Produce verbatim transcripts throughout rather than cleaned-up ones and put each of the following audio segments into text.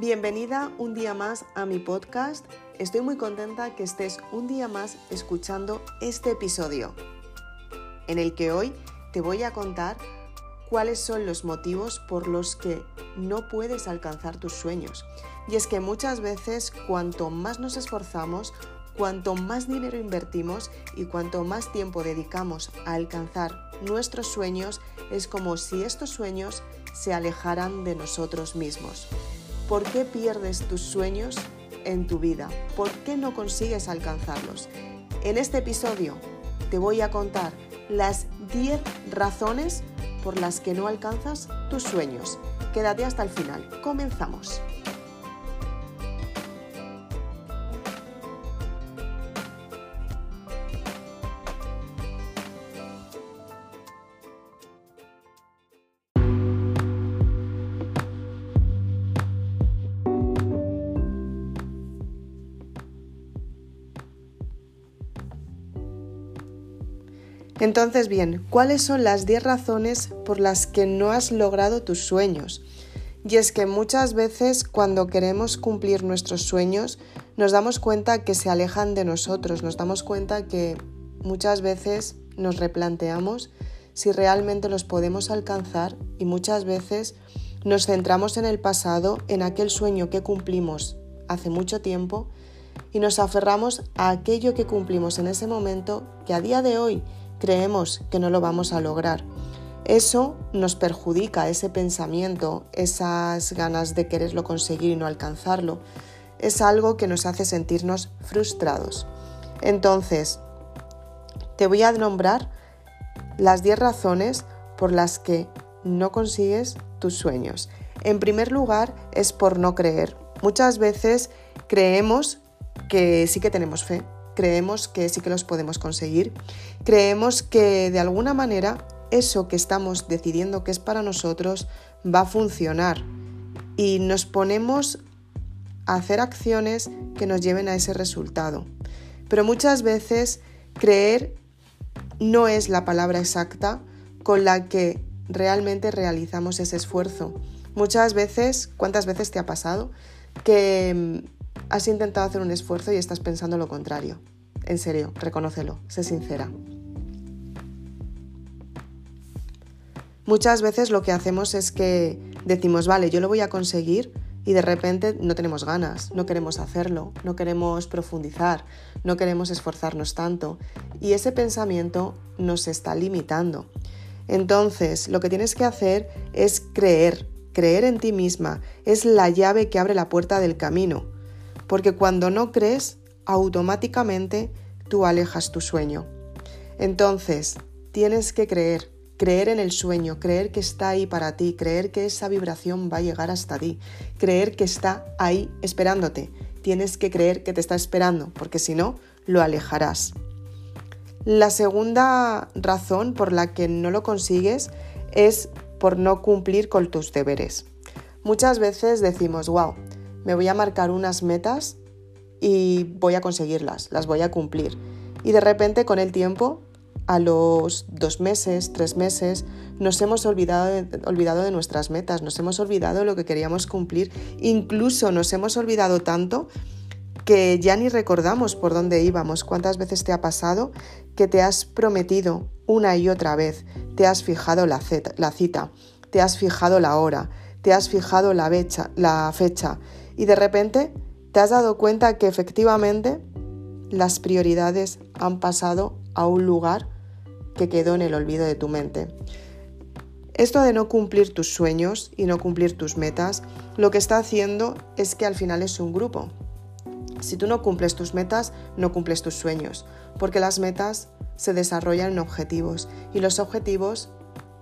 Bienvenida un día más a mi podcast. Estoy muy contenta que estés un día más escuchando este episodio, en el que hoy te voy a contar cuáles son los motivos por los que no puedes alcanzar tus sueños. Y es que muchas veces, cuanto más nos esforzamos, cuanto más dinero invertimos y cuanto más tiempo dedicamos a alcanzar nuestros sueños, es como si estos sueños se alejaran de nosotros mismos. ¿Por qué pierdes tus sueños en tu vida? ¿Por qué no consigues alcanzarlos? En este episodio te voy a contar las diez razones por las que no alcanzas tus sueños. Quédate hasta el final. Comenzamos. Entonces bien, ¿cuáles son las diez razones por las que no has logrado tus sueños? Y es que muchas veces, cuando queremos cumplir nuestros sueños, nos damos cuenta que se alejan de nosotros, nos damos cuenta que muchas veces nos replanteamos si realmente los podemos alcanzar y muchas veces nos centramos en el pasado, en aquel sueño que cumplimos hace mucho tiempo y nos aferramos a aquello que cumplimos en ese momento que a día de hoy creemos que no lo vamos a lograr. Eso nos perjudica, ese pensamiento, esas ganas de quererlo conseguir y no alcanzarlo. Es algo que nos hace sentirnos frustrados. Entonces, te voy a nombrar las diez razones por las que no consigues tus sueños. En primer lugar, es por no creer. Muchas veces creemos que sí que tenemos fe. Creemos que sí que los podemos conseguir, creemos que de alguna manera eso que estamos decidiendo que es para nosotros va a funcionar y nos ponemos a hacer acciones que nos lleven a ese resultado. Pero muchas veces creer no es la palabra exacta con la que realmente realizamos ese esfuerzo. Muchas veces, ¿cuántas veces te ha pasado que has intentado hacer un esfuerzo y estás pensando lo contrario? En serio, reconócelo, sé sincera. Muchas veces lo que hacemos es que decimos, vale, yo lo voy a conseguir, y de repente no tenemos ganas, no queremos hacerlo, no queremos profundizar, no queremos esforzarnos tanto, y ese pensamiento nos está limitando. Entonces, lo que tienes que hacer es creer, creer en ti misma. Es la llave que abre la puerta del camino. Porque cuando no crees, automáticamente tú alejas tu sueño. Entonces, tienes que creer, creer en el sueño, creer que está ahí para ti, creer que esa vibración va a llegar hasta ti, creer que está ahí esperándote. Tienes que creer que te está esperando, porque si no, lo alejarás. La segunda razón por la que no lo consigues es por no cumplir con tus deberes. Muchas veces decimos, wow, me voy a marcar unas metas y voy a conseguirlas, las voy a cumplir. Y de repente, con el tiempo, a los dos meses, tres meses, nos hemos olvidado de, olvidado de nuestras metas, nos hemos olvidado lo que queríamos cumplir, incluso nos hemos olvidado tanto que ya ni recordamos por dónde íbamos. ¿Cuántas veces te ha pasado que te has prometido una y otra vez? Te has fijado la, zeta, la cita, te has fijado la hora, te has fijado la fecha, la fecha. Y de repente te has dado cuenta que efectivamente las prioridades han pasado a un lugar que quedó en el olvido de tu mente. Esto de no cumplir tus sueños y no cumplir tus metas, lo que está haciendo es que al final es un grupo. Si tú no cumples tus metas, no cumples tus sueños, porque las metas se desarrollan en objetivos y los objetivos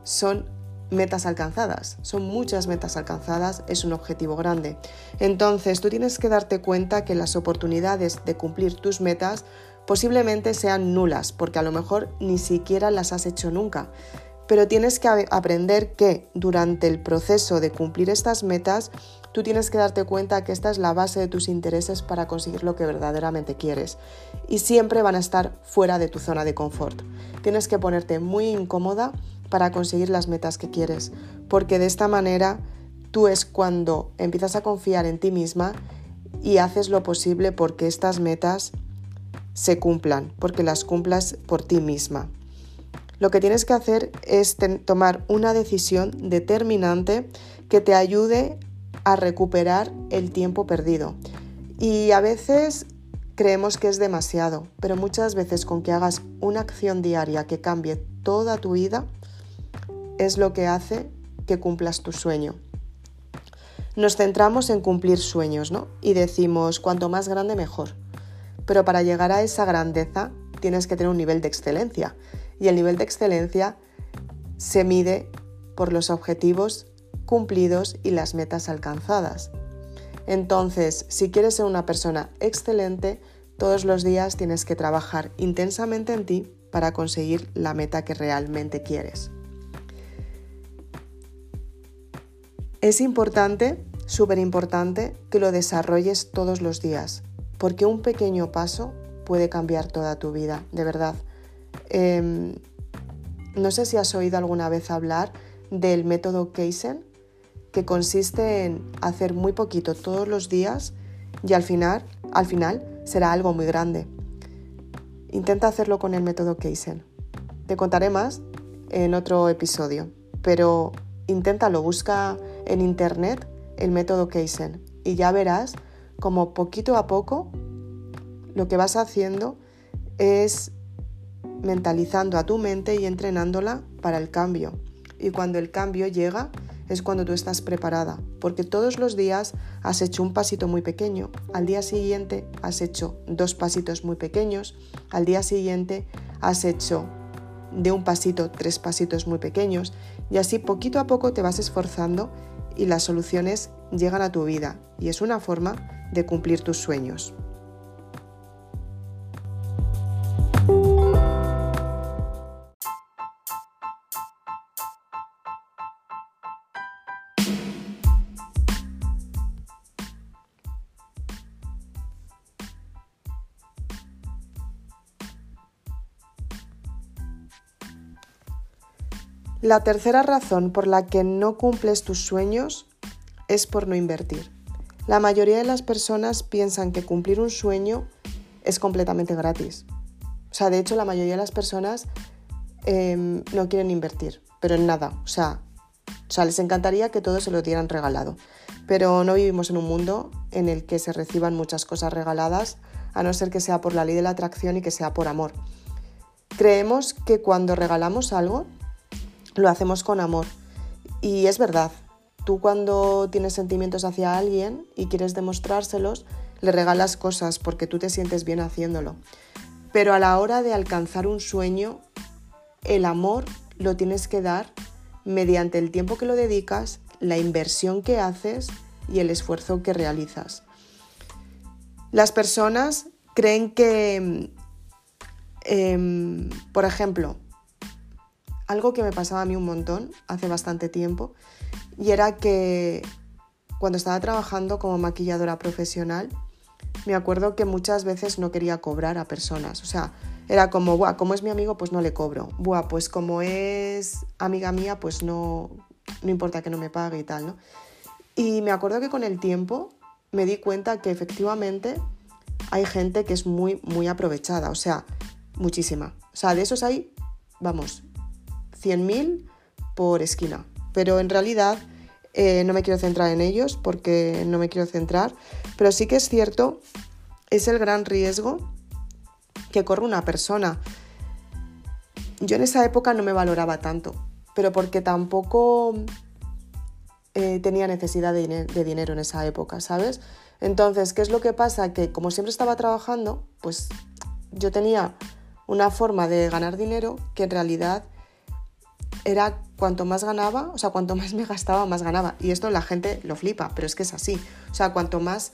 son metas alcanzadas, son muchas metas alcanzadas, es un objetivo grande. Entonces tú tienes que darte cuenta que las oportunidades de cumplir tus metas posiblemente sean nulas, porque a lo mejor ni siquiera las has hecho nunca. Pero tienes que aprender que durante el proceso de cumplir estas metas, tú tienes que darte cuenta que esta es la base de tus intereses para conseguir lo que verdaderamente quieres. Y siempre van a estar fuera de tu zona de confort. Tienes que ponerte muy incómoda para conseguir las metas que quieres, porque de esta manera tú es cuando empiezas a confiar en ti misma y haces lo posible porque estas metas se cumplan, porque las cumplas por ti misma. Lo que tienes que hacer es ten- tomar una decisión determinante que te ayude a recuperar el tiempo perdido. Y a veces creemos que es demasiado, pero muchas veces con que hagas una acción diaria que cambie toda tu vida es lo que hace que cumplas tu sueño. Nos centramos en cumplir sueños, ¿no? Y decimos, cuanto más grande mejor. Pero para llegar a esa grandeza tienes que tener un nivel de excelencia. Y el nivel de excelencia se mide por los objetivos cumplidos y las metas alcanzadas. Entonces, si quieres ser una persona excelente, todos los días tienes que trabajar intensamente en ti para conseguir la meta que realmente quieres. Es importante, súper importante, que lo desarrolles todos los días, porque un pequeño paso puede cambiar toda tu vida, de verdad. Eh, no sé si has oído alguna vez hablar del método Kaizen, que consiste en hacer muy poquito todos los días y al final, al final será algo muy grande. Intenta hacerlo con el método Kaizen. Te contaré más en otro episodio, pero inténtalo, busca en internet el método Kaizen y ya verás como poquito a poco lo que vas haciendo es mentalizando a tu mente y entrenándola para el cambio. Y cuando el cambio llega es cuando tú estás preparada, porque todos los días has hecho un pasito muy pequeño, al día siguiente has hecho dos pasitos muy pequeños, al día siguiente has hecho de un pasito tres pasitos muy pequeños, y así poquito a poco te vas esforzando y las soluciones llegan a tu vida, y es una forma de cumplir tus sueños. La tercera razón por la que no cumples tus sueños es por no invertir. La mayoría de las personas piensan que cumplir un sueño es completamente gratis. O sea, de hecho, la mayoría de las personas eh, no quieren invertir, pero en nada. O sea, o sea, les encantaría que todo se lo dieran regalado. Pero no vivimos en un mundo en el que se reciban muchas cosas regaladas, a no ser que sea por la ley de la atracción y que sea por amor. Creemos que cuando regalamos algo, lo hacemos con amor. Y es verdad, tú cuando tienes sentimientos hacia alguien y quieres demostrárselos, le regalas cosas porque tú te sientes bien haciéndolo. Pero a la hora de alcanzar un sueño, el amor lo tienes que dar mediante el tiempo que lo dedicas, la inversión que haces y el esfuerzo que realizas. Las personas creen que, eh, por ejemplo, algo que me pasaba a mí un montón hace bastante tiempo, y era que cuando estaba trabajando como maquilladora profesional, me acuerdo que muchas veces no quería cobrar a personas. O sea, era como, buah, como es mi amigo, pues no le cobro. Buah, pues como es amiga mía, pues no, no importa que no me pague y tal, ¿no? Y me acuerdo que con el tiempo me di cuenta que efectivamente hay gente que es muy, muy aprovechada. O sea, muchísima. O sea, de esos hay, vamos, cien mil por esquina, pero en realidad eh, no me quiero centrar en ellos porque no me quiero centrar, pero sí que es cierto, es el gran riesgo que corre una persona. Yo en esa época no me valoraba tanto, pero porque tampoco eh, tenía necesidad de, diner- de dinero en esa época, ¿sabes? Entonces, ¿qué es lo que pasa? Que como siempre estaba trabajando, pues yo tenía una forma de ganar dinero que en realidad era cuanto más ganaba, o sea, cuanto más me gastaba, más ganaba. Y esto la gente lo flipa, pero es que es así. O sea, cuanto más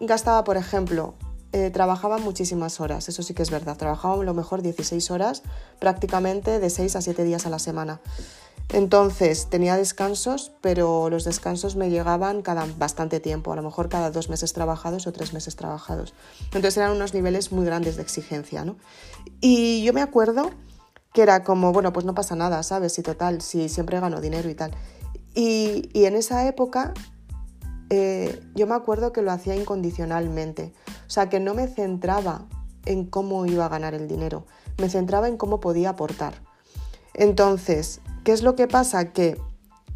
gastaba, por ejemplo, eh, trabajaba muchísimas horas, eso sí que es verdad. Trabajaba a lo mejor dieciséis horas, prácticamente de seis a siete días a la semana. Entonces, tenía descansos, pero los descansos me llegaban cada bastante tiempo, a lo mejor cada dos meses trabajados o tres meses trabajados. Entonces, eran unos niveles muy grandes de exigencia, ¿no? Y yo me acuerdo que era como, bueno, pues no pasa nada, ¿sabes? Y total, si siempre gano dinero y tal. Y, y en esa época eh, yo me acuerdo que lo hacía incondicionalmente, o sea, que no me centraba en cómo iba a ganar el dinero, me centraba en cómo podía aportar. Entonces, ¿qué es lo que pasa? Que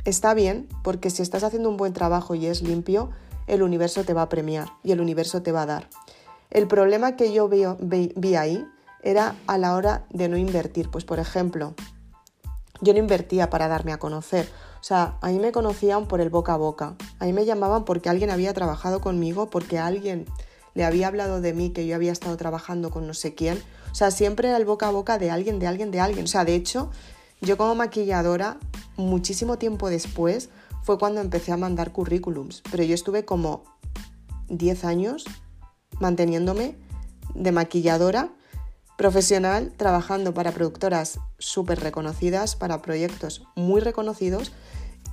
está bien, porque si estás haciendo un buen trabajo y es limpio, el universo te va a premiar y el universo te va a dar. El problema que yo vi, vi, vi ahí era a la hora de no invertir. Pues, por ejemplo, yo no invertía para darme a conocer. O sea, a mí me conocían por el boca a boca. A mí me llamaban porque alguien había trabajado conmigo, porque alguien le había hablado de mí, que yo había estado trabajando con no sé quién. O sea, siempre era el boca a boca de alguien, de alguien, de alguien. O sea, de hecho, yo como maquilladora, muchísimo tiempo después, fue cuando empecé a mandar currículums. Pero yo estuve como diez años manteniéndome de maquilladora profesional, trabajando para productoras súper reconocidas, para proyectos muy reconocidos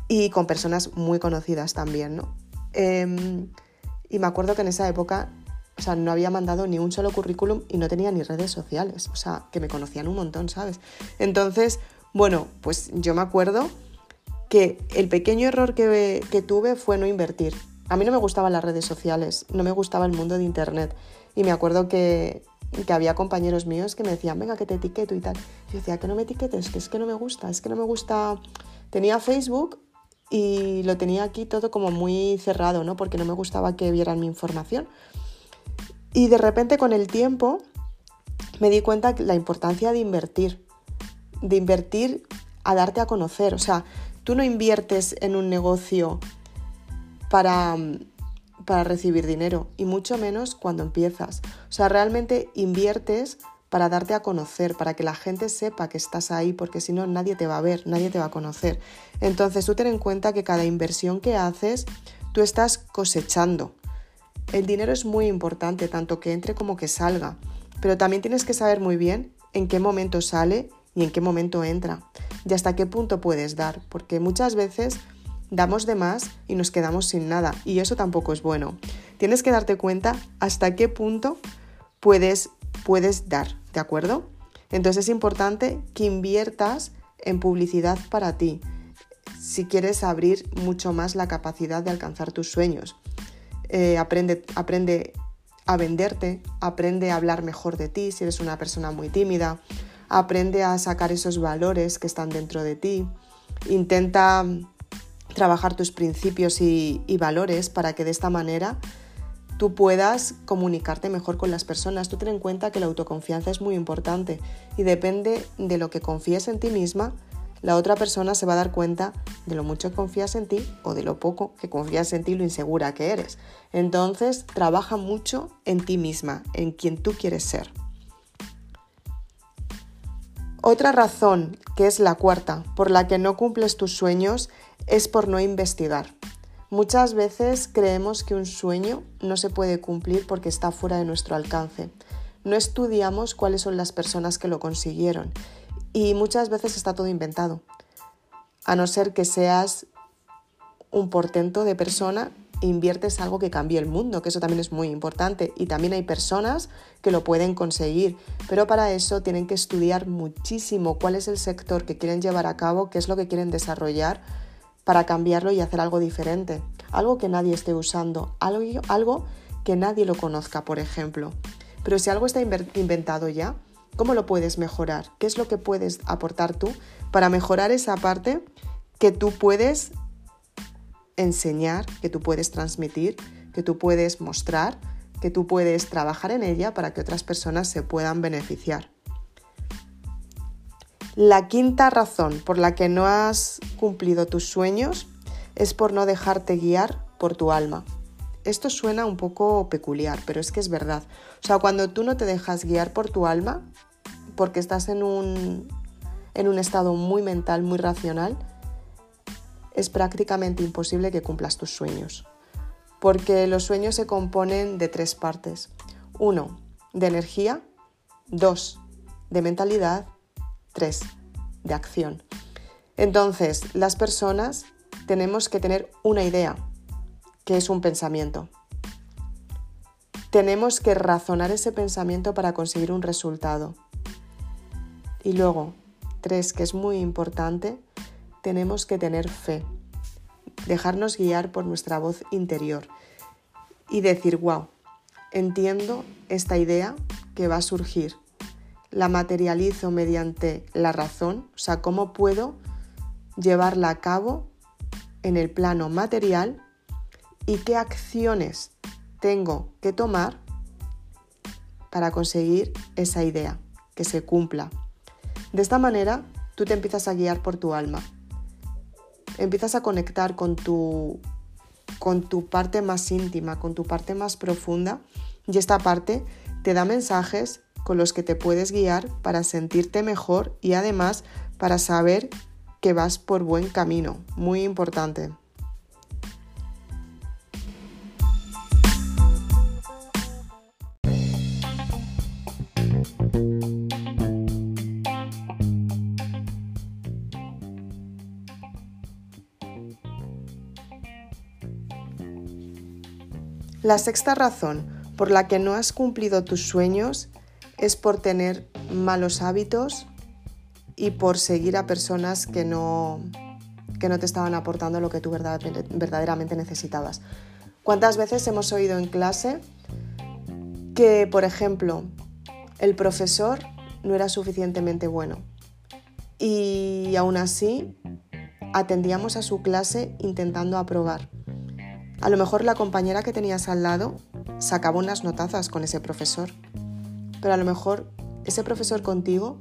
y con personas muy conocidas también, ¿no? Eh, y me acuerdo que en esa época, o sea, no había mandado ni un solo currículum y no tenía ni redes sociales, o sea, que me conocían un montón, ¿sabes? Entonces, bueno, pues yo me acuerdo que el pequeño error que, que tuve fue no invertir. A mí no me gustaban las redes sociales, no me gustaba el mundo de internet, y me acuerdo que... que había compañeros míos que me decían, venga, que te etiqueto y tal. Yo decía, que no me etiquetes, que es que no me gusta, es que no me gusta... Tenía Facebook y lo tenía aquí todo como muy cerrado, ¿no? Porque no me gustaba que vieran mi información. Y de repente, con el tiempo, me di cuenta de la importancia de invertir, de invertir a darte a conocer. O sea, tú no inviertes en un negocio para... para recibir dinero, y mucho menos cuando empiezas. O sea, realmente inviertes para darte a conocer, para que la gente sepa que estás ahí, porque si no, nadie te va a ver, nadie te va a conocer. Entonces, tú ten en cuenta que cada inversión que haces, tú estás cosechando. El dinero es muy importante, tanto que entre como que salga, pero también tienes que saber muy bien en qué momento sale y en qué momento entra, y hasta qué punto puedes dar, porque muchas veces damos de más y nos quedamos sin nada, y eso tampoco es bueno. Tienes que darte cuenta hasta qué punto puedes, puedes dar, ¿de acuerdo? Entonces es importante que inviertas en publicidad para ti, si quieres abrir mucho más la capacidad de alcanzar tus sueños. Eh, aprende, aprende a venderte, aprende a hablar mejor de ti si eres una persona muy tímida, aprende a sacar esos valores que están dentro de ti, intenta trabajar tus principios y, y valores para que de esta manera tú puedas comunicarte mejor con las personas. Tú ten en cuenta que la autoconfianza es muy importante y depende de lo que confíes en ti misma, la otra persona se va a dar cuenta de lo mucho que confías en ti o de lo poco que confías en ti, lo insegura que eres. Entonces, trabaja mucho en ti misma, en quien tú quieres ser. Otra razón, que es la cuarta, por la que no cumples tus sueños es por no investigar. Muchas veces creemos que un sueño no se puede cumplir porque está fuera de nuestro alcance. No estudiamos cuáles son las personas que lo consiguieron y muchas veces está todo inventado, a no ser que seas un portento de persona e inviertes algo que cambie el mundo, que eso también es muy importante, y también hay personas que lo pueden conseguir, pero para eso tienen que estudiar muchísimo cuál es el sector que quieren llevar a cabo, qué es lo que quieren desarrollar para cambiarlo y hacer algo diferente, algo que nadie esté usando, algo, algo que nadie lo conozca, por ejemplo. Pero si algo está inventado ya, ¿cómo lo puedes mejorar? ¿Qué es lo que puedes aportar tú para mejorar esa parte que tú puedes enseñar, que tú puedes transmitir, que tú puedes mostrar, que tú puedes trabajar en ella para que otras personas se puedan beneficiar? La quinta razón por la que no has cumplido tus sueños es por no dejarte guiar por tu alma. Esto suena un poco peculiar, pero es que es verdad. O sea, cuando tú no te dejas guiar por tu alma, porque estás en un, en un estado muy mental, muy racional, es prácticamente imposible que cumplas tus sueños, porque los sueños se componen de tres partes. Uno, de energía. Dos, de mentalidad. Tres, de acción. Entonces, las personas tenemos que tener una idea, que es un pensamiento. Tenemos que razonar ese pensamiento para conseguir un resultado. Y luego, tres, que es muy importante, tenemos que tener fe. dejarnos guiar por nuestra voz interior y decir, wow, entiendo esta idea que va a surgir, la materializo mediante la razón, o sea, cómo puedo llevarla a cabo en el plano material y qué acciones tengo que tomar para conseguir esa idea, que se cumpla. De esta manera, tú te empiezas a guiar por tu alma, empiezas a conectar con tu, con tu parte más íntima, con tu parte más profunda, y esta parte te da mensajes con los que te puedes guiar para sentirte mejor y además para saber que vas por buen camino, muy importante. La sexta razón por la que no has cumplido tus sueños es por tener malos hábitos y por seguir a personas que no, que no te estaban aportando lo que tú verdaderamente necesitabas. ¿Cuántas veces hemos oído en clase que, por ejemplo, el profesor no era suficientemente bueno y aún así atendíamos a su clase intentando aprobar? A lo mejor la compañera que tenías al lado sacaba unas notazas con ese profesor, pero a lo mejor ese profesor contigo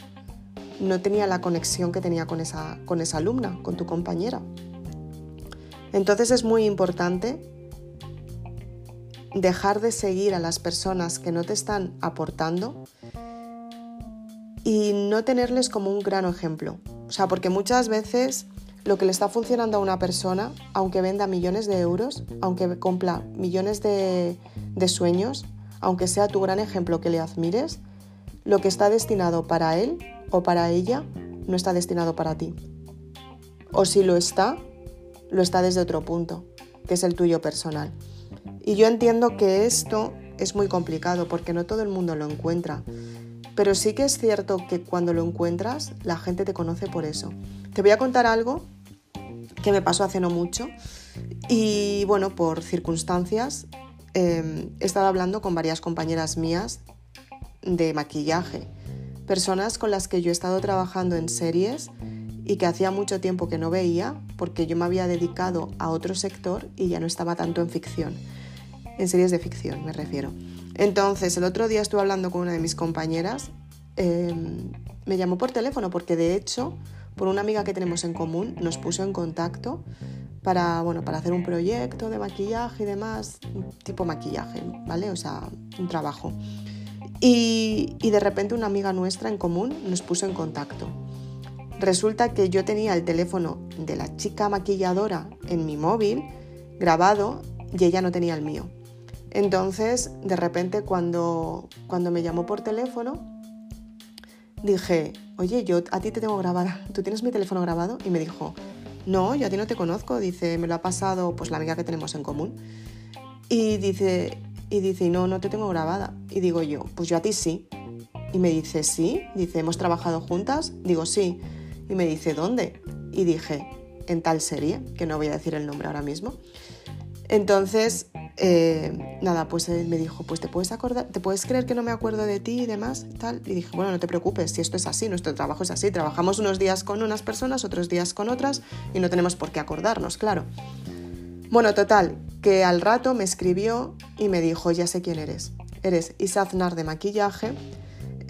no tenía la conexión que tenía con esa, con esa alumna, con tu compañera. Entonces es muy importante dejar de seguir a las personas que no te están aportando y no tenerles como un gran ejemplo. O sea, porque muchas veces lo que le está funcionando a una persona, aunque venda millones de euros, aunque cumpla millones de, de sueños, aunque sea tu gran ejemplo que le admires, lo que está destinado para él o para ella no está destinado para ti. O si lo está, lo está desde otro punto, que es el tuyo personal. Y yo entiendo que esto es muy complicado porque no todo el mundo lo encuentra. Pero sí que es cierto que cuando lo encuentras, la gente te conoce por eso. Te voy a contar algo que me pasó hace no mucho y, bueno, por circunstancias eh, he estado hablando con varias compañeras mías de maquillaje, personas con las que yo he estado trabajando en series y que hacía mucho tiempo que no veía porque yo me había dedicado a otro sector y ya no estaba tanto en ficción, en series de ficción me refiero. Entonces, el otro día estuve hablando con una de mis compañeras, eh, me llamó por teléfono porque, de hecho, por una amiga que tenemos en común, nos puso en contacto para, bueno, para hacer un proyecto de maquillaje y demás, tipo maquillaje, ¿vale? O sea, un trabajo. Y, y de repente una amiga nuestra en común nos puso en contacto. Resulta que yo tenía el teléfono de la chica maquilladora en mi móvil grabado y ella no tenía el mío. Entonces, de repente, cuando, cuando me llamó por teléfono, dije, oye, yo a ti te tengo grabada, ¿tú tienes mi teléfono grabado? Y me dijo, no, yo a ti no te conozco, dice, me lo ha pasado pues la amiga que tenemos en común. Y dice, y dice, no, no te tengo grabada. Y digo yo, pues yo a ti sí. Y me dice, sí, dice, ¿hemos trabajado juntas? Digo, sí. Y me dice, ¿dónde? Y dije, en tal serie, que no voy a decir el nombre ahora mismo. Entonces, eh, nada, pues él me dijo, pues te puedes acordar, te puedes creer que no me acuerdo de ti y demás, tal. Y dije, bueno, no te preocupes, si esto es así, nuestro trabajo es así, trabajamos unos días con unas personas, otros días con otras y no tenemos por qué acordarnos, claro. Bueno, total, que al rato me escribió y me dijo, ya sé quién eres, eres Isa Aznar de maquillaje,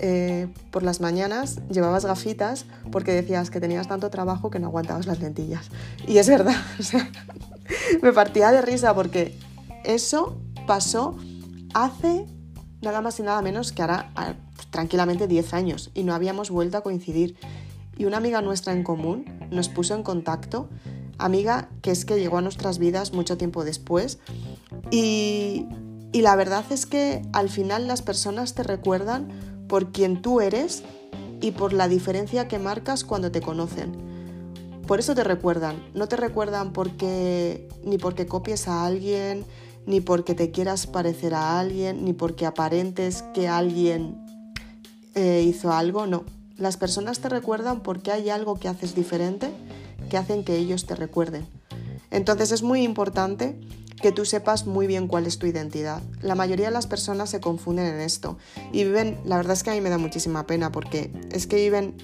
eh, por las mañanas llevabas gafitas porque decías que tenías tanto trabajo que no aguantabas las lentillas. Y es verdad, o sea, me partía de risa porque eso pasó hace nada más y nada menos que ahora tranquilamente diez años y no habíamos vuelto a coincidir. Y una amiga nuestra en común nos puso en contacto, amiga que es que llegó a nuestras vidas mucho tiempo después y, y la verdad es que al final las personas te recuerdan por quien tú eres y por la diferencia que marcas cuando te conocen. Por eso te recuerdan, no te recuerdan porque, ni porque copies a alguien, ni porque te quieras parecer a alguien, ni porque aparentes que alguien eh, hizo algo, no. Las personas te recuerdan porque hay algo que haces diferente que hacen que ellos te recuerden. Entonces es muy importante que tú sepas muy bien cuál es tu identidad. La mayoría de las personas se confunden en esto y viven, la verdad es que a mí me da muchísima pena porque es que viven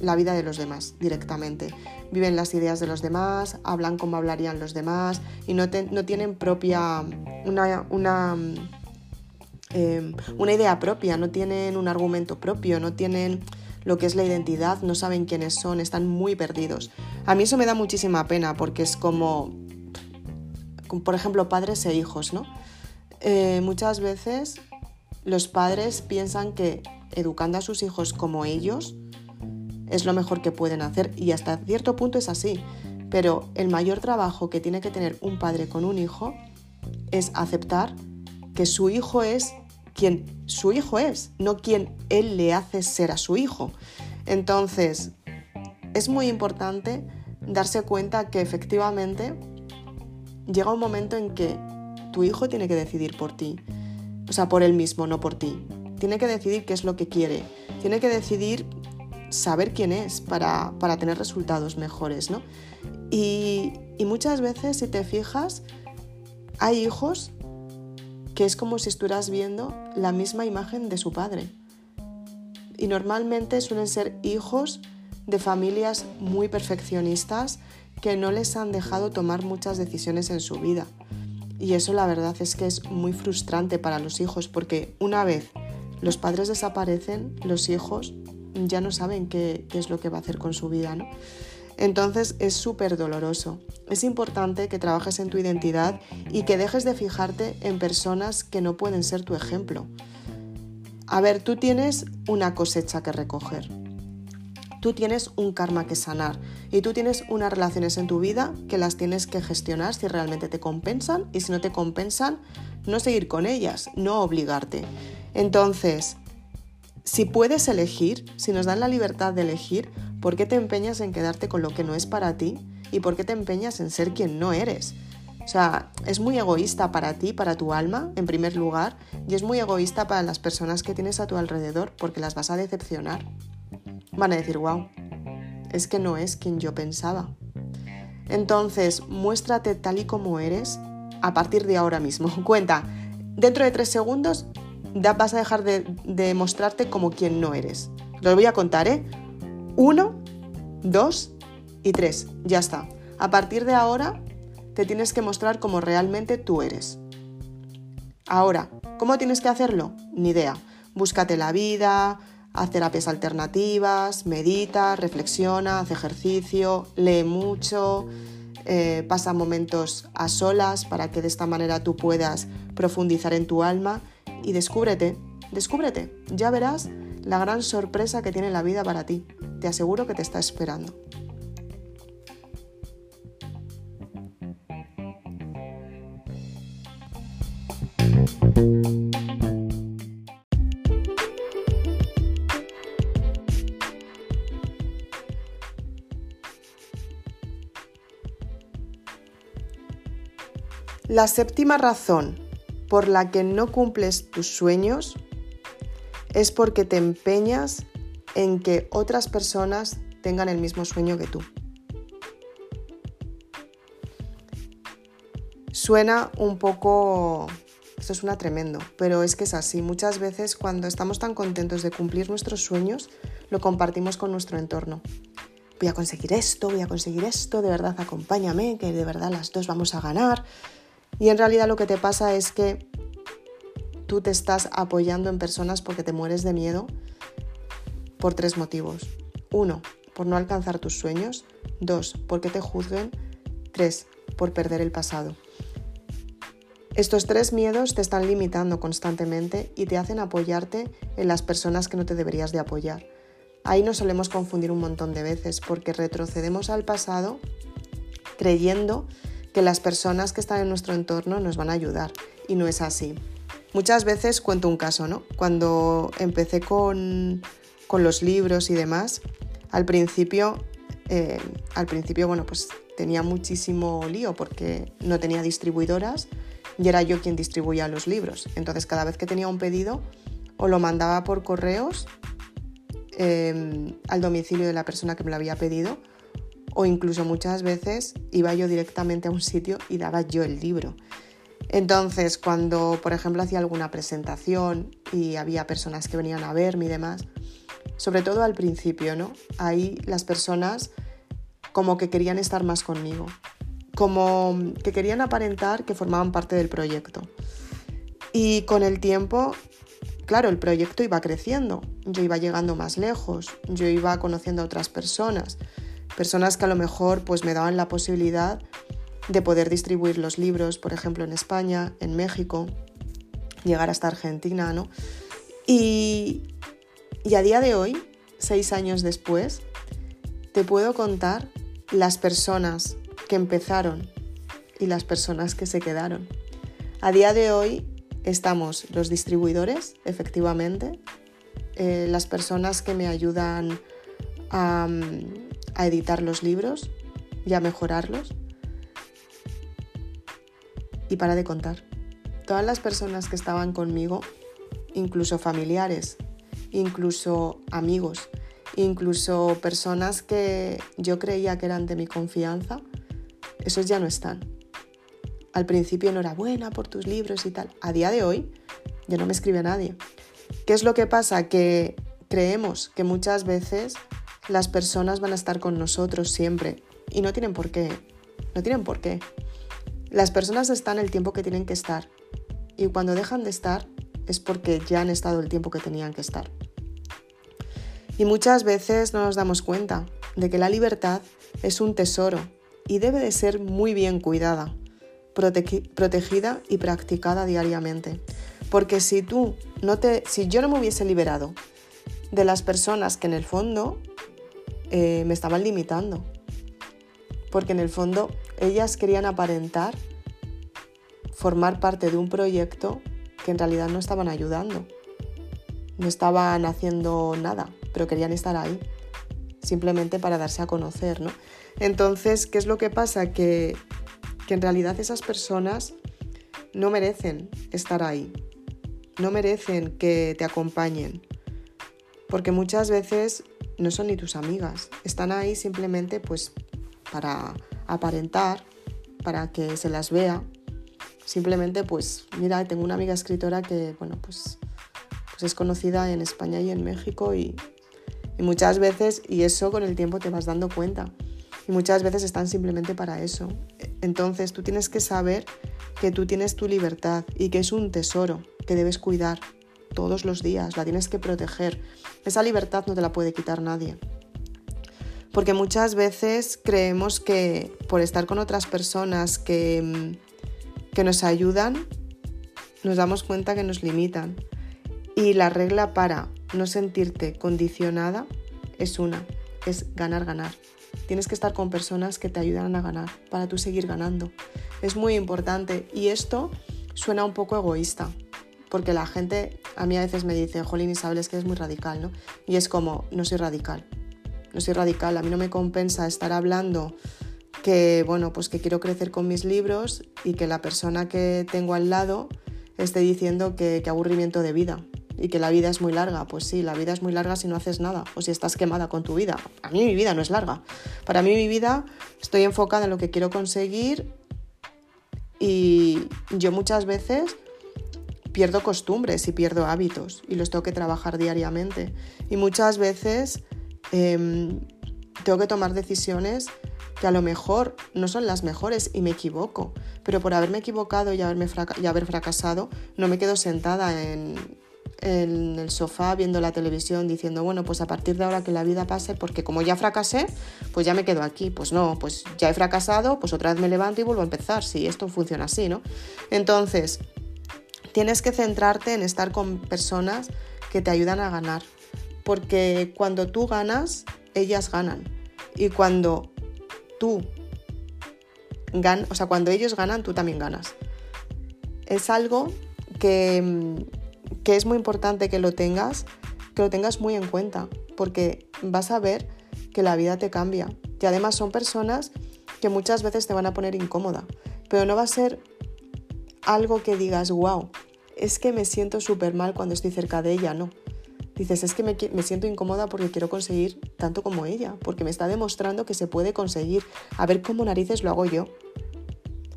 la vida de los demás directamente, viven las ideas de los demás, hablan como hablarían los demás y no, te, no tienen propia una, una, eh, una idea propia, no tienen un argumento propio, no tienen lo que es la identidad, no saben quiénes son, están muy perdidos. A mí eso me da muchísima pena porque es como, por ejemplo, padres e hijos, ¿no? Eh, muchas veces los padres piensan que educando a sus hijos como ellos es lo mejor que pueden hacer y hasta cierto punto es así, pero el mayor trabajo que tiene que tener un padre con un hijo es aceptar que su hijo es quien su hijo es, no quien él le hace ser a su hijo. Entonces, es muy importante darse cuenta que efectivamente llega un momento en que tu hijo tiene que decidir por ti, o sea, por él mismo, no por ti. Tiene que decidir qué es lo que quiere, tiene que decidir saber quién es para, para tener resultados mejores, ¿no? Y, y muchas veces, si te fijas, hay hijos que es como si estuvieras viendo la misma imagen de su padre. Y normalmente suelen ser hijos de familias muy perfeccionistas que no les han dejado tomar muchas decisiones en su vida. Y eso la verdad es que es muy frustrante para los hijos, porque una vez los padres desaparecen, los hijos ya no saben qué, qué es lo que va a hacer con su vida, ¿no? Entonces es súper doloroso. Es importante que trabajes en tu identidad y que dejes de fijarte en personas que no pueden ser tu ejemplo. A ver, tú tienes una cosecha que recoger, tú tienes un karma que sanar y tú tienes unas relaciones en tu vida que las tienes que gestionar si realmente te compensan, y si no te compensan, no seguir con ellas, no obligarte. Entonces, si puedes elegir, si nos dan la libertad de elegir, ¿por qué te empeñas en quedarte con lo que no es para ti? ¿Y por qué te empeñas en ser quien no eres? O sea, es muy egoísta para ti, para tu alma, en primer lugar, y es muy egoísta para las personas que tienes a tu alrededor, porque las vas a decepcionar. Van a decir, wow, es que no es quien yo pensaba. Entonces, muéstrate tal y como eres a partir de ahora mismo. Cuenta, dentro de tres segundos vas a dejar de, de mostrarte como quien no eres. Los voy a contar, ¿eh? Uno, dos y tres. Ya está. A partir de ahora te tienes que mostrar como realmente tú eres. Ahora, ¿cómo tienes que hacerlo? Ni idea. Búscate la vida, haz terapias alternativas, medita, reflexiona, haz ejercicio, lee mucho, eh, pasa momentos a solas para que de esta manera tú puedas profundizar en tu alma. Y descúbrete, descúbrete, ya verás la gran sorpresa que tiene la vida para ti. Te aseguro que te está esperando. La séptima razón por la que no cumples tus sueños es porque te empeñas en que otras personas tengan el mismo sueño que tú. Suena un poco... Esto suena tremendo, pero es que es así. Muchas veces cuando estamos tan contentos de cumplir nuestros sueños, lo compartimos con nuestro entorno. Voy a conseguir esto, voy a conseguir esto, de verdad acompáñame, que de verdad las dos vamos a ganar. Y en realidad lo que te pasa es que tú te estás apoyando en personas porque te mueres de miedo por tres motivos. Uno, por no alcanzar tus sueños. Dos, porque te juzguen. Tres, por perder el pasado. Estos tres miedos te están limitando constantemente y te hacen apoyarte en las personas que no te deberías de apoyar. Ahí nos solemos confundir un montón de veces porque retrocedemos al pasado creyendo que las personas que están en nuestro entorno nos van a ayudar, y no es así. Muchas veces cuento un caso, ¿no? Cuando empecé con, con los libros y demás, al principio, eh, al principio, bueno, pues tenía muchísimo lío porque no tenía distribuidoras y era yo quien distribuía los libros. Entonces, cada vez que tenía un pedido, o lo mandaba por correos eh, al domicilio de la persona que me lo había pedido, o incluso muchas veces iba yo directamente a un sitio y daba yo el libro. Entonces, cuando, por ejemplo, hacía alguna presentación y había personas que venían a verme y demás, sobre todo al principio, ¿no? Ahí las personas como que querían estar más conmigo, como que querían aparentar que formaban parte del proyecto. Y con el tiempo, claro, el proyecto iba creciendo, yo iba llegando más lejos, yo iba conociendo a otras personas, personas que a lo mejor pues, me daban la posibilidad de poder distribuir los libros, por ejemplo, en España, en México, llegar hasta Argentina, ¿no? Y, y a día de hoy, seis años después, te puedo contar las personas que empezaron y las personas que se quedaron. A día de hoy estamos los distribuidores, efectivamente, eh, las personas que me ayudan a, a editar los libros y a mejorarlos. Y para de contar, todas las personas que estaban conmigo, incluso familiares, incluso amigos, incluso personas que yo creía que eran de mi confianza, esos ya no están. Al principio enhorabuena por tus libros y tal. A día de hoy ya no me escribe nadie. ¿Qué es lo que pasa? Que creemos que muchas veces las personas van a estar con nosotros siempre y no tienen por qué. No tienen por qué. Las personas están el tiempo que tienen que estar y cuando dejan de estar es porque ya han estado el tiempo que tenían que estar. Y muchas veces no nos damos cuenta de que la libertad es un tesoro y debe de ser muy bien cuidada, protegi- protegida y practicada diariamente. Porque si tú no te, si yo no me hubiese liberado de las personas que en el fondo eh, me estaban limitando, porque en el fondo ellas querían aparentar formar parte de un proyecto que en realidad no estaban ayudando, no estaban haciendo nada, pero querían estar ahí, simplemente para darse a conocer, ¿no? Entonces, ¿qué es lo que pasa? Que, que en realidad esas personas no merecen estar ahí, no merecen que te acompañen, porque muchas veces no son ni tus amigas, están ahí simplemente pues para aparentar, para que se las vea, simplemente pues, mira, tengo una amiga escritora que, bueno, pues, pues es conocida en España y en México y... Y muchas veces, y eso con el tiempo te vas dando cuenta, y muchas veces están simplemente para eso. Entonces tú tienes que saber que tú tienes tu libertad y que es un tesoro que debes cuidar todos los días, la tienes que proteger. Esa libertad no te la puede quitar nadie. Porque muchas veces creemos que por estar con otras personas que, que nos ayudan, nos damos cuenta que nos limitan. Y la regla para no sentirte condicionada es una, es ganar, ganar. Tienes que estar con personas que te ayudan a ganar para tú seguir ganando. Es muy importante y esto suena un poco egoísta porque la gente a mí a veces me dice, jolín Isabel, es que eres muy radical, ¿no? Y es como, no soy radical, no soy radical, a mí no me compensa estar hablando que, bueno, pues que quiero crecer con mis libros y que la persona que tengo al lado esté diciendo que, que aburrimiento de vida. Y que la vida es muy larga, pues sí, la vida es muy larga si no haces nada o si estás quemada con tu vida. A mí mi vida no es larga. Para mí mi vida estoy enfocada en lo que quiero conseguir y yo muchas veces pierdo costumbres y pierdo hábitos y los tengo que trabajar diariamente. Y muchas veces eh, tengo que tomar decisiones que a lo mejor no son las mejores y me equivoco, pero por haberme equivocado y, haberme fraca- y haber fracasado no me quedo sentada en... en el sofá viendo la televisión diciendo, bueno, pues a partir de ahora que la vida pase porque como ya fracasé, pues ya me quedo aquí. Pues no, pues ya he fracasado, pues otra vez me levanto y vuelvo a empezar. Sí, esto funciona así, ¿no? Entonces, tienes que centrarte en estar con personas que te ayudan a ganar, porque cuando tú ganas, ellas ganan. Y cuando tú ganas, o sea, cuando ellos ganan, tú también ganas. Es algo que... que es muy importante que lo tengas, que lo tengas muy en cuenta, porque vas a ver que la vida te cambia. Y además son personas que muchas veces te van a poner incómoda, pero no va a ser algo que digas, wow, es que me siento súper mal cuando estoy cerca de ella, no. dices, es que me, me siento incómoda porque quiero conseguir tanto como ella, porque me está demostrando que se puede conseguir, a ver cómo narices lo hago yo.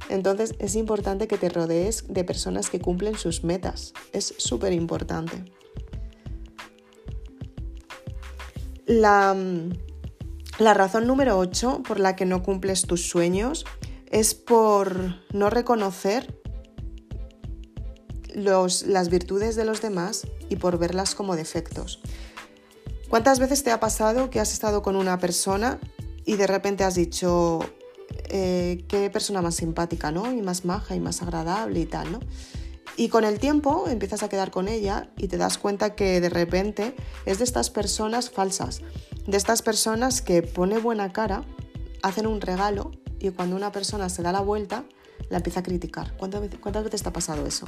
Entonces es importante que te rodees de personas que cumplen sus metas, es súper importante. La, la razón número ocho por la que no cumples tus sueños es por no reconocer los, las virtudes de los demás y por verlas como defectos. ¿Cuántas veces te ha pasado que has estado con una persona y de repente has dicho, eh, qué persona más simpática, ¿no? Y más maja y más agradable y tal, ¿no? Y con el tiempo empiezas a quedar con ella y te das cuenta que de repente es de estas personas falsas, de estas personas que pone buena cara, hacen un regalo y cuando una persona se da la vuelta la empieza a criticar. ¿Cuántas veces, cuántas veces te ha pasado eso?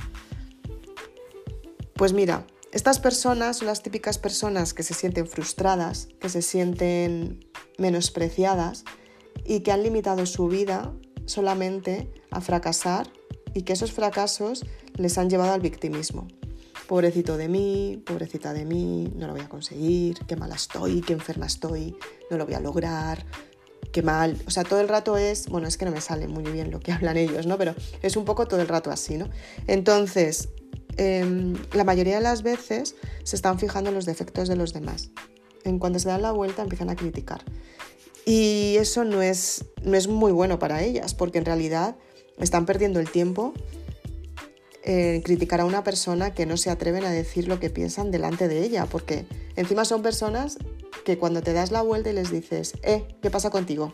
Pues mira, estas personas son las típicas personas que se sienten frustradas, que se sienten menospreciadas y que han limitado su vida solamente a fracasar y que esos fracasos les han llevado al victimismo. Pobrecito de mí, pobrecita de mí, no lo voy a conseguir, qué mala estoy, qué enferma estoy, no lo voy a lograr, qué mal. O sea, todo el rato es, bueno, es que no me sale muy bien lo que hablan ellos, ¿no? Pero es un poco todo el rato así, ¿no? Entonces, eh, la mayoría de las veces se están fijando en los defectos de los demás. En cuanto se dan la vuelta empiezan a criticar. Y eso no es, no es muy bueno para ellas, porque en realidad están perdiendo el tiempo Eh, criticar a una persona que no se atreven a decir lo que piensan delante de ella, porque encima son personas que cuando te das la vuelta y les dices, eh, ¿qué pasa contigo?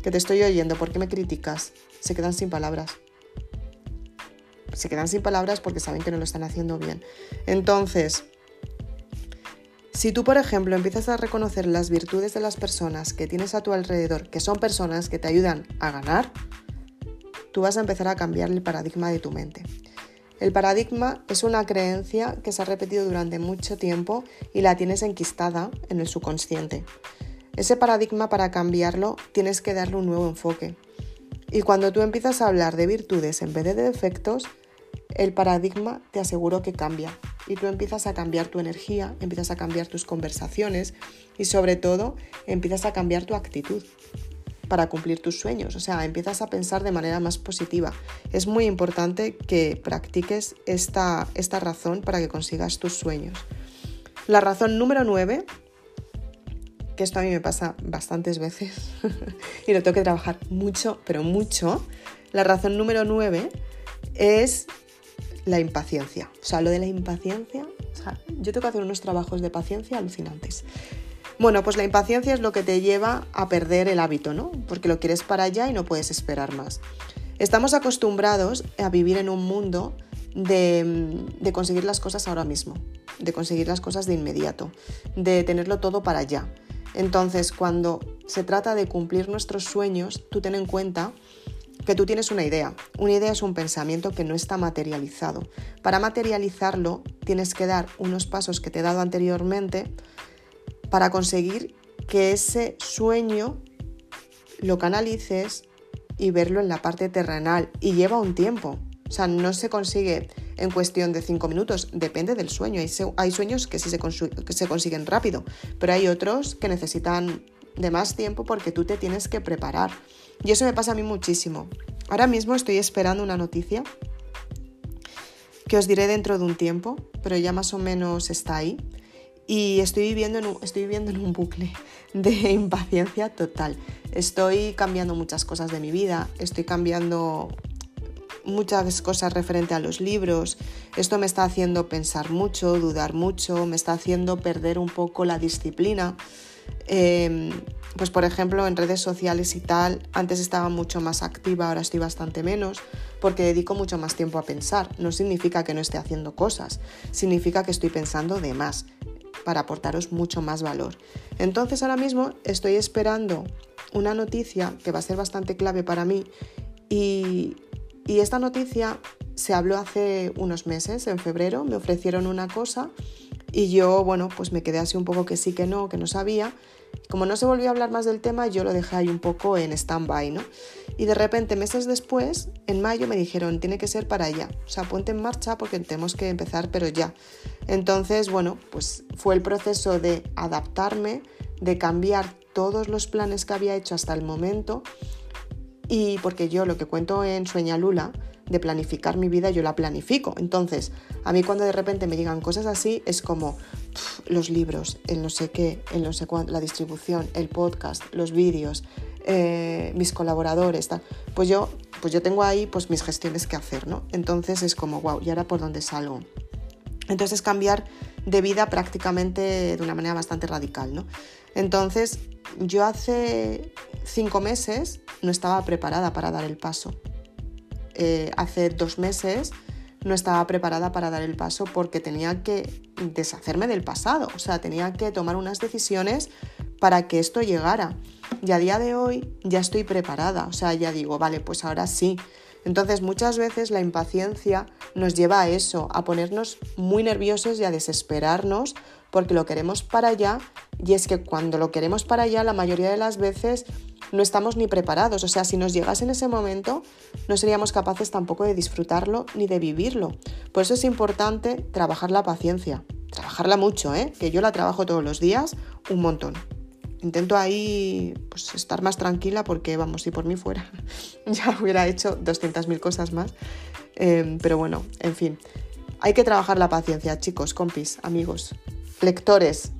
Que te estoy oyendo, ¿por qué me criticas? Se quedan sin palabras. Se quedan sin palabras porque saben que no lo están haciendo bien. Entonces, si tú, por ejemplo, empiezas a reconocer las virtudes de las personas que tienes a tu alrededor, que son personas que te ayudan a ganar, tú vas a empezar a cambiar el paradigma de tu mente. El paradigma es una creencia que se ha repetido durante mucho tiempo y la tienes enquistada en el subconsciente. Ese paradigma, para cambiarlo, tienes que darle un nuevo enfoque. Y cuando tú empiezas a hablar de virtudes en vez de defectos, el paradigma te aseguro que cambia. Y tú empiezas a cambiar tu energía, empiezas a cambiar tus conversaciones y sobre todo empiezas a cambiar tu actitud para cumplir tus sueños, o sea, empiezas a pensar de manera más positiva. Es muy importante que practiques esta, esta razón para que consigas tus sueños. La razón número nueve, que esto a mí me pasa bastantes veces y lo tengo que trabajar mucho, pero mucho, la razón número nueve es la impaciencia. O sea, lo de la impaciencia, o sea, yo tengo que hacer unos trabajos de paciencia alucinantes. Bueno, pues la impaciencia es lo que te lleva a perder el hábito, ¿no? Porque lo quieres para allá y no puedes esperar más. Estamos acostumbrados a vivir en un mundo de, de conseguir las cosas ahora mismo, de conseguir las cosas de inmediato, de tenerlo todo para allá. Entonces, cuando se trata de cumplir nuestros sueños, tú ten en cuenta que tú tienes una idea. Una idea es un pensamiento que no está materializado. Para materializarlo, tienes que dar unos pasos que te he dado anteriormente para conseguir que ese sueño lo canalices y verlo en la parte terrenal. Y lleva un tiempo, o sea, no se consigue en cuestión de cinco minutos, depende del sueño. Hay, hay sueños que sí se, consu- que se consiguen rápido, pero hay otros que necesitan de más tiempo porque tú te tienes que preparar. Y eso me pasa a mí muchísimo. Ahora mismo estoy esperando una noticia que os diré dentro de un tiempo, pero ya más o menos está ahí. Y estoy viviendo, en un, estoy viviendo en un bucle de impaciencia total. Estoy cambiando muchas cosas de mi vida, estoy cambiando muchas cosas referente a los libros. Esto me está haciendo pensar mucho, dudar mucho, me está haciendo perder un poco la disciplina. Eh, pues por ejemplo, en redes sociales y tal, antes estaba mucho más activa, ahora estoy bastante menos, porque dedico mucho más tiempo a pensar. No significa que no esté haciendo cosas, significa que estoy pensando de más, para aportaros mucho más valor. Entonces ahora mismo estoy esperando una noticia que va a ser bastante clave para mí y, y esta noticia se habló hace unos meses, en febrero, me ofrecieron una cosa y yo, bueno, pues me quedé así un poco que sí, que no, que no sabía. Como no se volvió a hablar más del tema, yo lo dejé ahí un poco en stand-by, ¿no? Y de repente, meses después, en mayo, me dijeron, tiene que ser para allá. O sea, ponte en marcha porque tenemos que empezar, pero ya. Entonces, bueno, pues fue el proceso de adaptarme, de cambiar todos los planes que había hecho hasta el momento. Y porque yo lo que cuento en Sueña Lula, de planificar mi vida, yo la planifico. Entonces, a mí cuando de repente me llegan cosas así, es como pff, los libros, el no sé qué, el no sé cuánto, la distribución, el podcast, los vídeos, eh, mis colaboradores, tal. Pues yo, pues yo tengo ahí pues, mis gestiones que hacer, ¿no? Entonces es como, wow, ¿y ahora por dónde salgo? Entonces cambiar de vida prácticamente de una manera bastante radical, ¿no? Entonces, yo hace cinco meses no estaba preparada para dar el paso. Eh, hace dos meses no estaba preparada para dar el paso porque tenía que deshacerme del pasado. O sea, tenía que tomar unas decisiones para que esto llegara. Y a día de hoy ya estoy preparada. O sea, ya digo, vale, pues ahora sí. Entonces, muchas veces la impaciencia nos lleva a eso, a ponernos muy nerviosos y a desesperarnos porque lo queremos para allá, y es que cuando lo queremos para allá, la mayoría de las veces no estamos ni preparados. O sea, si nos llegase en ese momento, no seríamos capaces tampoco de disfrutarlo ni de vivirlo. Por eso es importante trabajar la paciencia, trabajarla mucho, ¿eh? Que yo la trabajo todos los días un montón. Intento ahí pues, estar más tranquila porque, vamos, si por mí fuera ya hubiera hecho doscientas mil cosas más. Eh, pero bueno, en fin, hay que trabajar la paciencia, chicos, compis, amigos, lectores,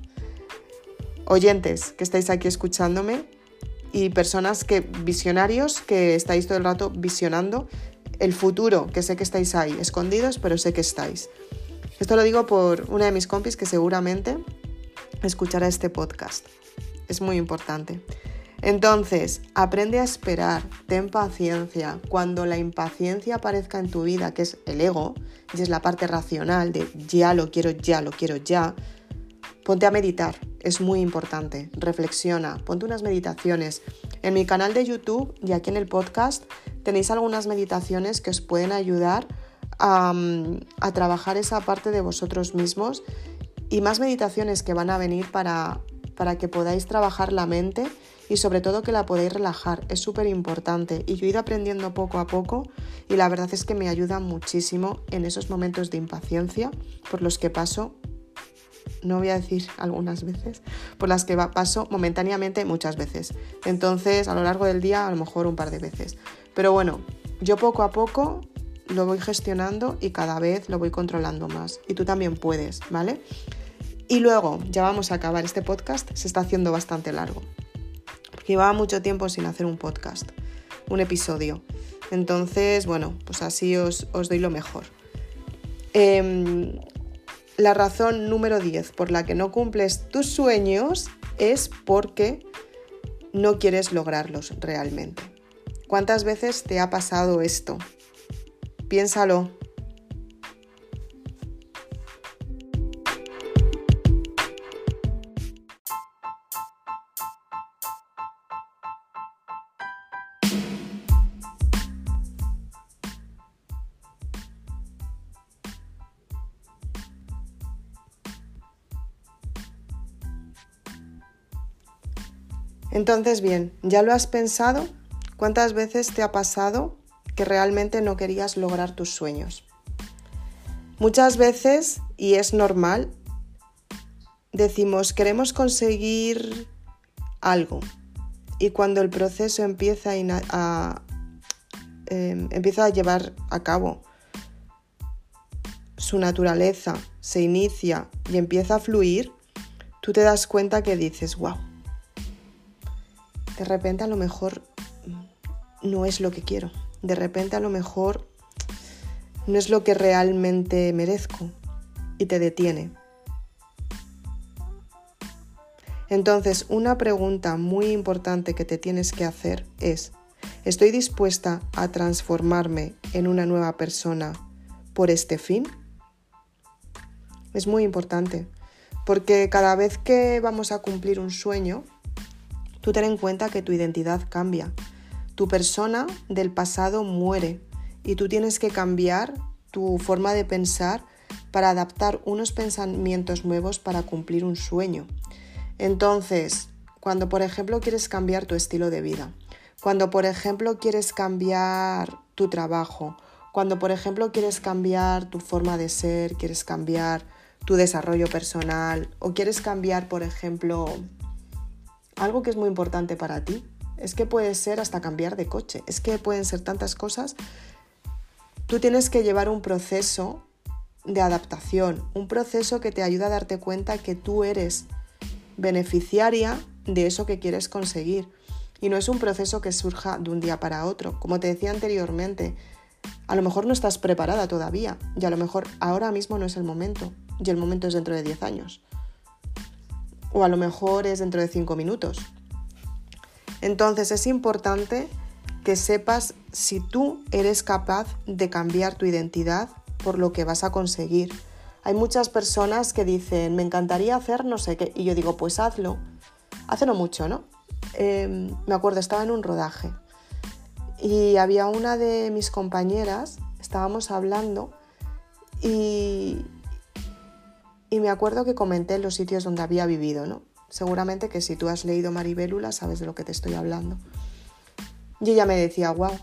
oyentes que estáis aquí escuchándome y personas que visionarios que estáis todo el rato visionando el futuro, que sé que estáis ahí, escondidos, pero sé que estáis. Esto lo digo por una de mis compis que seguramente escuchará este podcast. Es muy importante. Entonces, aprende a esperar, ten paciencia. Cuando la impaciencia aparezca en tu vida, que es el ego, y es la parte racional de ya lo quiero, ya lo quiero, ya, ponte a meditar, es muy importante. Reflexiona, ponte unas meditaciones. En mi canal de YouTube y aquí en el podcast tenéis algunas meditaciones que os pueden ayudar a, a trabajar esa parte de vosotros mismos y más meditaciones que van a venir para... para que podáis trabajar la mente y sobre todo que la podáis relajar, es súper importante. Y yo he ido aprendiendo poco a poco y la verdad es que me ayuda muchísimo en esos momentos de impaciencia por los que paso, no voy a decir algunas veces, por las que paso momentáneamente muchas veces. Entonces, a lo largo del día, a lo mejor un par de veces. Pero bueno, yo poco a poco lo voy gestionando y cada vez lo voy controlando más. Y tú también puedes, ¿vale? Y luego, ya vamos a acabar este podcast, se está haciendo bastante largo, porque llevaba mucho tiempo sin hacer un podcast, un episodio. Entonces, bueno, pues así os, os doy lo mejor. Eh, la razón número diez por la que no cumples tus sueños es porque no quieres lograrlos realmente. ¿Cuántas veces te ha pasado esto? Piénsalo. Entonces, bien, ¿ya lo has pensado? ¿Cuántas veces te ha pasado que realmente no querías lograr tus sueños? Muchas veces, y es normal, decimos, queremos conseguir algo. Y cuando el proceso empieza a, ina- a, eh, empieza a llevar a cabo su naturaleza, se inicia y empieza a fluir, tú te das cuenta que dices, wow. De repente a lo mejor no es lo que quiero. De repente a lo mejor no es lo que realmente merezco y te detiene. Entonces, una pregunta muy importante que te tienes que hacer es: ¿estoy dispuesta a transformarme en una nueva persona por este fin? Es muy importante, porque cada vez que vamos a cumplir un sueño, tú ten en cuenta que tu identidad cambia, tu persona del pasado muere y tú tienes que cambiar tu forma de pensar para adaptar unos pensamientos nuevos para cumplir un sueño. Entonces, cuando por ejemplo quieres cambiar tu estilo de vida, Cuando, por ejemplo, quieres cambiar tu trabajo, cuando, por ejemplo, quieres cambiar tu forma de ser, quieres cambiar tu desarrollo personal o quieres cambiar, por ejemplo, algo que es muy importante para ti. Es que puede ser hasta cambiar de coche, es que pueden ser tantas cosas. Tú tienes que llevar un proceso de adaptación, un proceso que te ayuda a darte cuenta que tú eres beneficiaria de eso que quieres conseguir. Y no es un proceso que surja de un día para otro. Como te decía anteriormente, a lo mejor no estás preparada todavía y a lo mejor ahora mismo no es el momento y el momento es dentro de diez años. O a lo mejor es dentro de cinco minutos. Entonces es importante que sepas si tú eres capaz de cambiar tu identidad por lo que vas a conseguir. Hay muchas personas que dicen, me encantaría hacer no sé qué, y yo digo, pues hazlo. Hace no mucho, ¿no? Eh, me acuerdo, estaba en un rodaje y había una de mis compañeras, estábamos hablando y, y me acuerdo que comenté los sitios donde había vivido, ¿no? Seguramente que si tú has leído Maribélula sabes de lo que te estoy hablando. Y ella me decía, wow,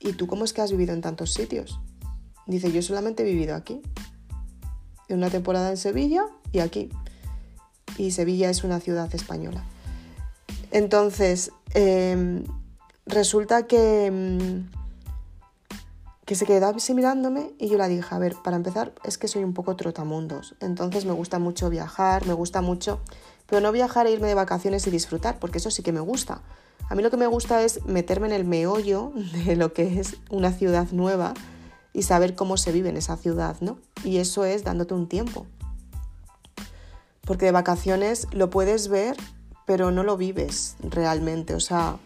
¿y tú cómo es que has vivido en tantos sitios? Dice, yo solamente he vivido aquí, en una temporada en Sevilla y aquí. Y Sevilla es una ciudad española. Entonces, eh, resulta que, que se quedó así mirándome y yo la dije, a ver, para empezar, es que soy un poco trotamundos. Entonces me gusta mucho viajar, me gusta mucho... pero no viajar e irme de vacaciones y disfrutar, porque eso sí que me gusta. A mí lo que me gusta es meterme en el meollo de lo que es una ciudad nueva y saber cómo se vive en esa ciudad, ¿no? Y eso es dándote un tiempo. Porque de vacaciones lo puedes ver, pero no lo vives realmente. O sea,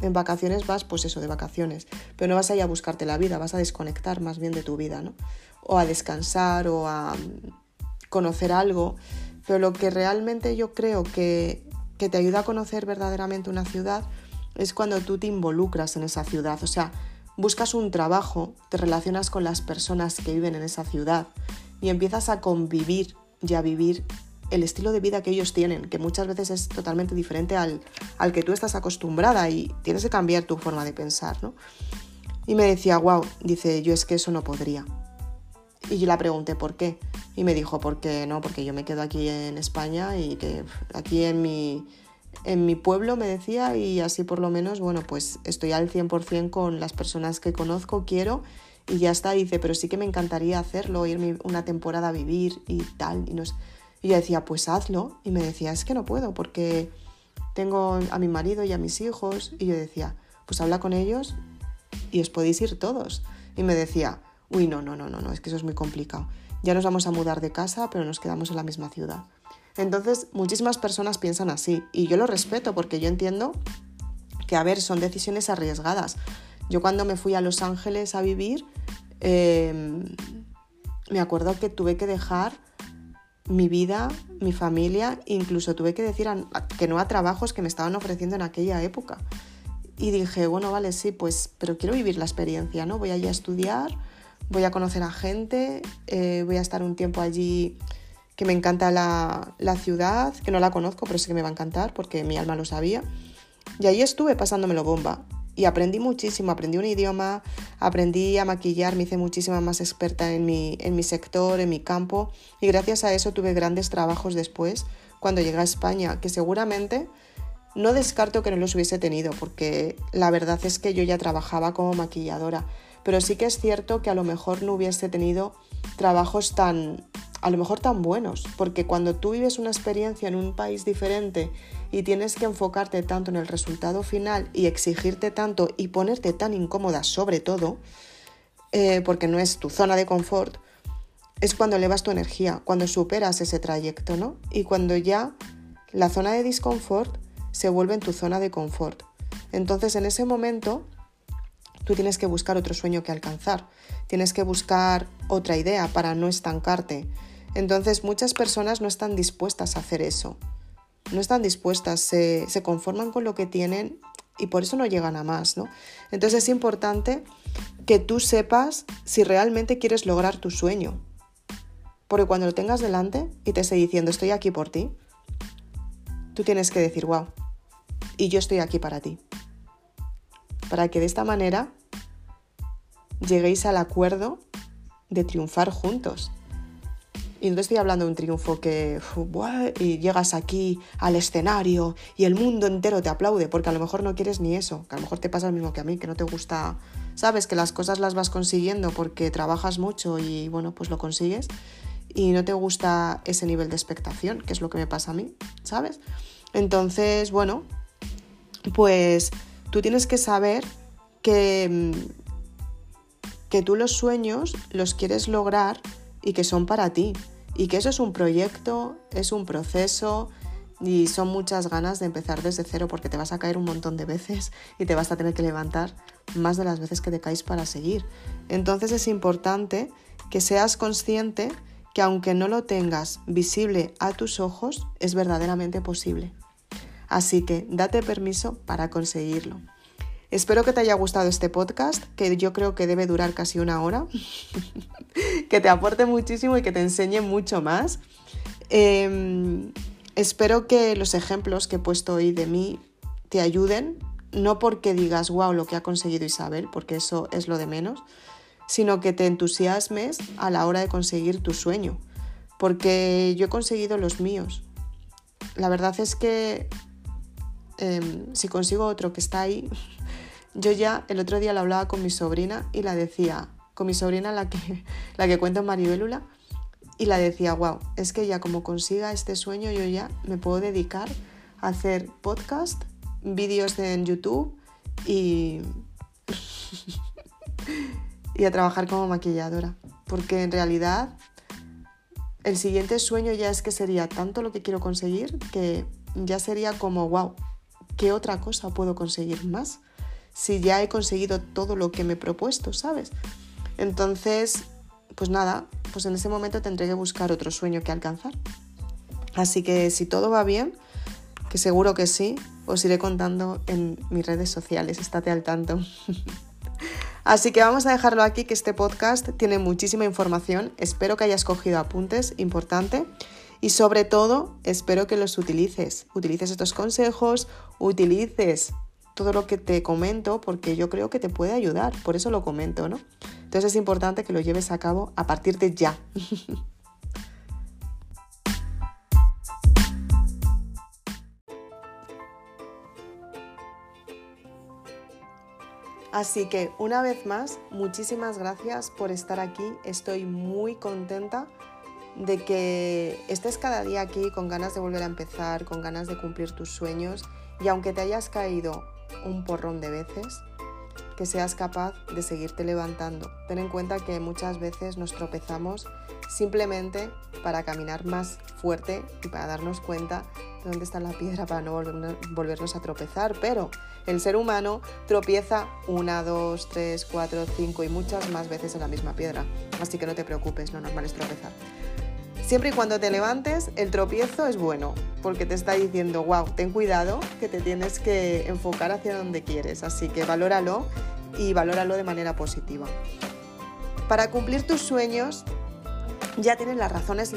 en vacaciones vas, pues eso, de vacaciones, pero no vas a ir a buscarte la vida, vas a desconectar más bien de tu vida, ¿no? O a descansar o a conocer algo... Pero lo que realmente yo creo que, que te ayuda a conocer verdaderamente una ciudad es cuando tú te involucras en esa ciudad. O sea, buscas un trabajo, te relacionas con las personas que viven en esa ciudad y empiezas a convivir y a vivir el estilo de vida que ellos tienen, que muchas veces es totalmente diferente al, al que tú estás acostumbrada y tienes que cambiar tu forma de pensar, ¿no? Y me decía, wow, dice, yo es que eso no podría. Y yo la pregunté, ¿por qué? Y me dijo, ¿por qué no? Porque yo me quedo aquí en España y que aquí en mi, en mi pueblo, me decía, y así por lo menos, bueno, pues estoy al cien por ciento con las personas que conozco, quiero, y ya está. Y dice, pero sí que me encantaría hacerlo, irme una temporada a vivir y tal. Y, nos... y yo decía, pues hazlo. Y me decía, es que no puedo porque tengo a mi marido y a mis hijos. Y yo decía, pues habla con ellos y os podéis ir todos. Y me decía, uy, no, no, no, no, no, es que eso es muy complicado. Ya nos vamos a mudar de casa, pero nos quedamos en la misma ciudad. Entonces, muchísimas personas piensan así, y yo lo respeto porque yo entiendo que, a ver, son decisiones arriesgadas. Yo cuando me fui a Los Ángeles a vivir, eh, me acuerdo que tuve que dejar mi vida, mi familia, incluso tuve que decir a, a, que no a trabajos que me estaban ofreciendo en aquella época. Y dije, bueno, vale, sí, pues, pero quiero vivir la experiencia, ¿no? Voy allí a estudiar... voy a conocer a gente, eh, voy a estar un tiempo allí, que me encanta la, la ciudad, que no la conozco, pero sí que me va a encantar porque mi alma lo sabía. Y ahí estuve pasándomelo bomba y aprendí muchísimo, aprendí un idioma, aprendí a maquillar, me hice muchísima más experta en mi, en mi sector, en mi campo, y gracias a eso tuve grandes trabajos después cuando llegué a España, que seguramente no descarto que no los hubiese tenido porque la verdad es que yo ya trabajaba como maquilladora. Pero sí que es cierto que a lo mejor no hubiese tenido trabajos tan, a lo mejor tan buenos, porque cuando tú vives una experiencia en un país diferente y tienes que enfocarte tanto en el resultado final y exigirte tanto y ponerte tan incómoda sobre todo, eh, porque no es tu zona de confort, es cuando elevas tu energía, cuando superas ese trayecto, ¿no? Y cuando ya la zona de disconfort se vuelve en tu zona de confort. Entonces en ese momento... tú tienes que buscar otro sueño que alcanzar, tienes que buscar otra idea para no estancarte. Entonces muchas personas no están dispuestas a hacer eso, no están dispuestas, se, se conforman con lo que tienen y por eso no llegan a más, ¿no? Entonces es importante que tú sepas si realmente quieres lograr tu sueño, porque cuando lo tengas delante y te esté diciendo estoy aquí por ti, tú tienes que decir wow, y yo estoy aquí para ti. para que de esta manera lleguéis al acuerdo de triunfar juntos. Y no te estoy hablando de un triunfo que buah, y llegas aquí al escenario y el mundo entero te aplaude, porque a lo mejor no quieres ni eso, que a lo mejor te pasa lo mismo que a mí, que no te gusta, sabes que las cosas las vas consiguiendo porque trabajas mucho y bueno, pues lo consigues y no te gusta ese nivel de expectación, que es lo que me pasa a mí, ¿sabes? Entonces, bueno, pues tú tienes que saber que, que tú los sueños los quieres lograr y que son para ti, y que eso es un proyecto, es un proceso y son muchas ganas de empezar desde cero, porque te vas a caer un montón de veces y te vas a tener que levantar más de las veces que te caes para seguir. Entonces es importante que seas consciente que aunque no lo tengas visible a tus ojos, es verdaderamente posible. Así que date permiso para conseguirlo. Espero que te haya gustado este podcast, que yo creo que debe durar casi una hora, que te aporte muchísimo y que te enseñe mucho más. Eh, espero que los ejemplos que he puesto hoy de mí te ayuden, no porque digas, wow, lo que ha conseguido Isabel, porque eso es lo de menos, sino que te entusiasmes a la hora de conseguir tu sueño, porque yo he conseguido los míos. La verdad es que eh, si consigo otro que está ahí... Yo ya el otro día lo hablaba con mi sobrina y la decía, con mi sobrina la que, la que cuento en Maribélula, y la decía, wow, es que ya como consiga este sueño yo ya me puedo dedicar a hacer podcast, vídeos en YouTube y, y a trabajar como maquilladora, porque en realidad el siguiente sueño ya es que sería tanto lo que quiero conseguir que ya sería como, wow, ¿qué otra cosa puedo conseguir más? Si ya he conseguido todo lo que me he propuesto, ¿sabes? Entonces, pues nada, pues en ese momento tendré que buscar otro sueño que alcanzar. Así que si todo va bien, que seguro que sí, os iré contando en mis redes sociales, estate al tanto. Así que vamos a dejarlo aquí, que este podcast tiene muchísima información, espero que hayas cogido apuntes, importante, y sobre todo, espero que los utilices, utilices estos consejos, utilices... todo lo que te comento, porque yo creo que te puede ayudar, por eso lo comento, ¿no? Entonces es importante que lo lleves a cabo a partir de ya. Así que, una vez más, muchísimas gracias por estar aquí. Estoy muy contenta de que estés cada día aquí con ganas de volver a empezar, con ganas de cumplir tus sueños, y aunque te hayas caído un porrón de veces, que seas capaz de seguirte levantando. Ten en cuenta que muchas veces nos tropezamos simplemente para caminar más fuerte y para darnos cuenta de dónde está la piedra para no volvernos a tropezar, pero el ser humano tropieza una, dos, tres, cuatro, cinco y muchas más veces en la misma piedra, así que no te preocupes, lo normal es tropezar. Siempre y cuando te levantes, el tropiezo es bueno, porque te está diciendo, wow, ten cuidado, que te tienes que enfocar hacia donde quieres, así que valóralo y valóralo de manera positiva. Para cumplir tus sueños, ya tienes las razones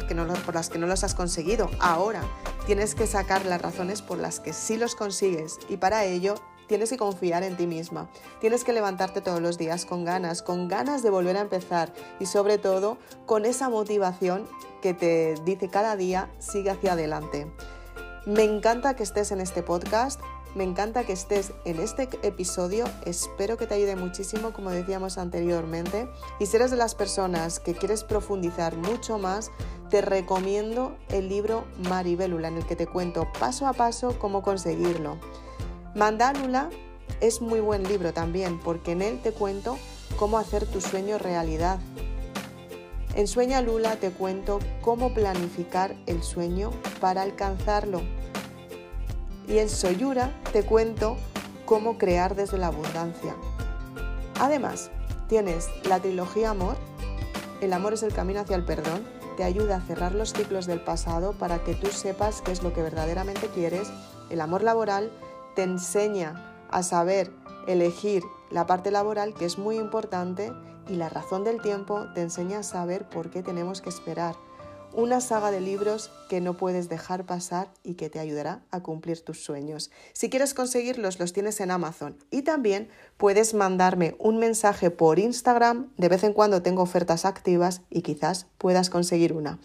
por las que no los has conseguido, ahora tienes que sacar las razones por las que sí los consigues y para ello tienes que confiar en ti misma, tienes que levantarte todos los días con ganas, con ganas de volver a empezar y sobre todo con esa motivación que te dice cada día, sigue hacia adelante. Me encanta que estés en este podcast, me encanta que estés en este episodio, espero que te ayude muchísimo, como decíamos anteriormente, y si eres de las personas que quieres profundizar mucho más, te recomiendo el libro Maribélula, en el que te cuento paso a paso cómo conseguirlo. Manda Lula es muy buen libro también, porque en él te cuento cómo hacer tu sueño realidad. En Sueña Lula te cuento cómo planificar el sueño para alcanzarlo. Y en Soyura te cuento cómo crear desde la abundancia. Además, tienes la trilogía Amor, el amor es el camino hacia el perdón, te ayuda a cerrar los ciclos del pasado para que tú sepas qué es lo que verdaderamente quieres. El amor laboral te enseña a saber elegir la parte laboral, que es muy importante, y la razón del tiempo te enseña a saber por qué tenemos que esperar. Una saga de libros que no puedes dejar pasar y que te ayudará a cumplir tus sueños. Si quieres conseguirlos, los tienes en Amazon. Y también puedes mandarme un mensaje por Instagram. De vez en cuando tengo ofertas activas y quizás puedas conseguir una.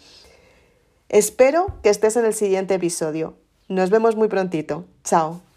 Espero que estés en el siguiente episodio. Nos vemos muy prontito. Chao.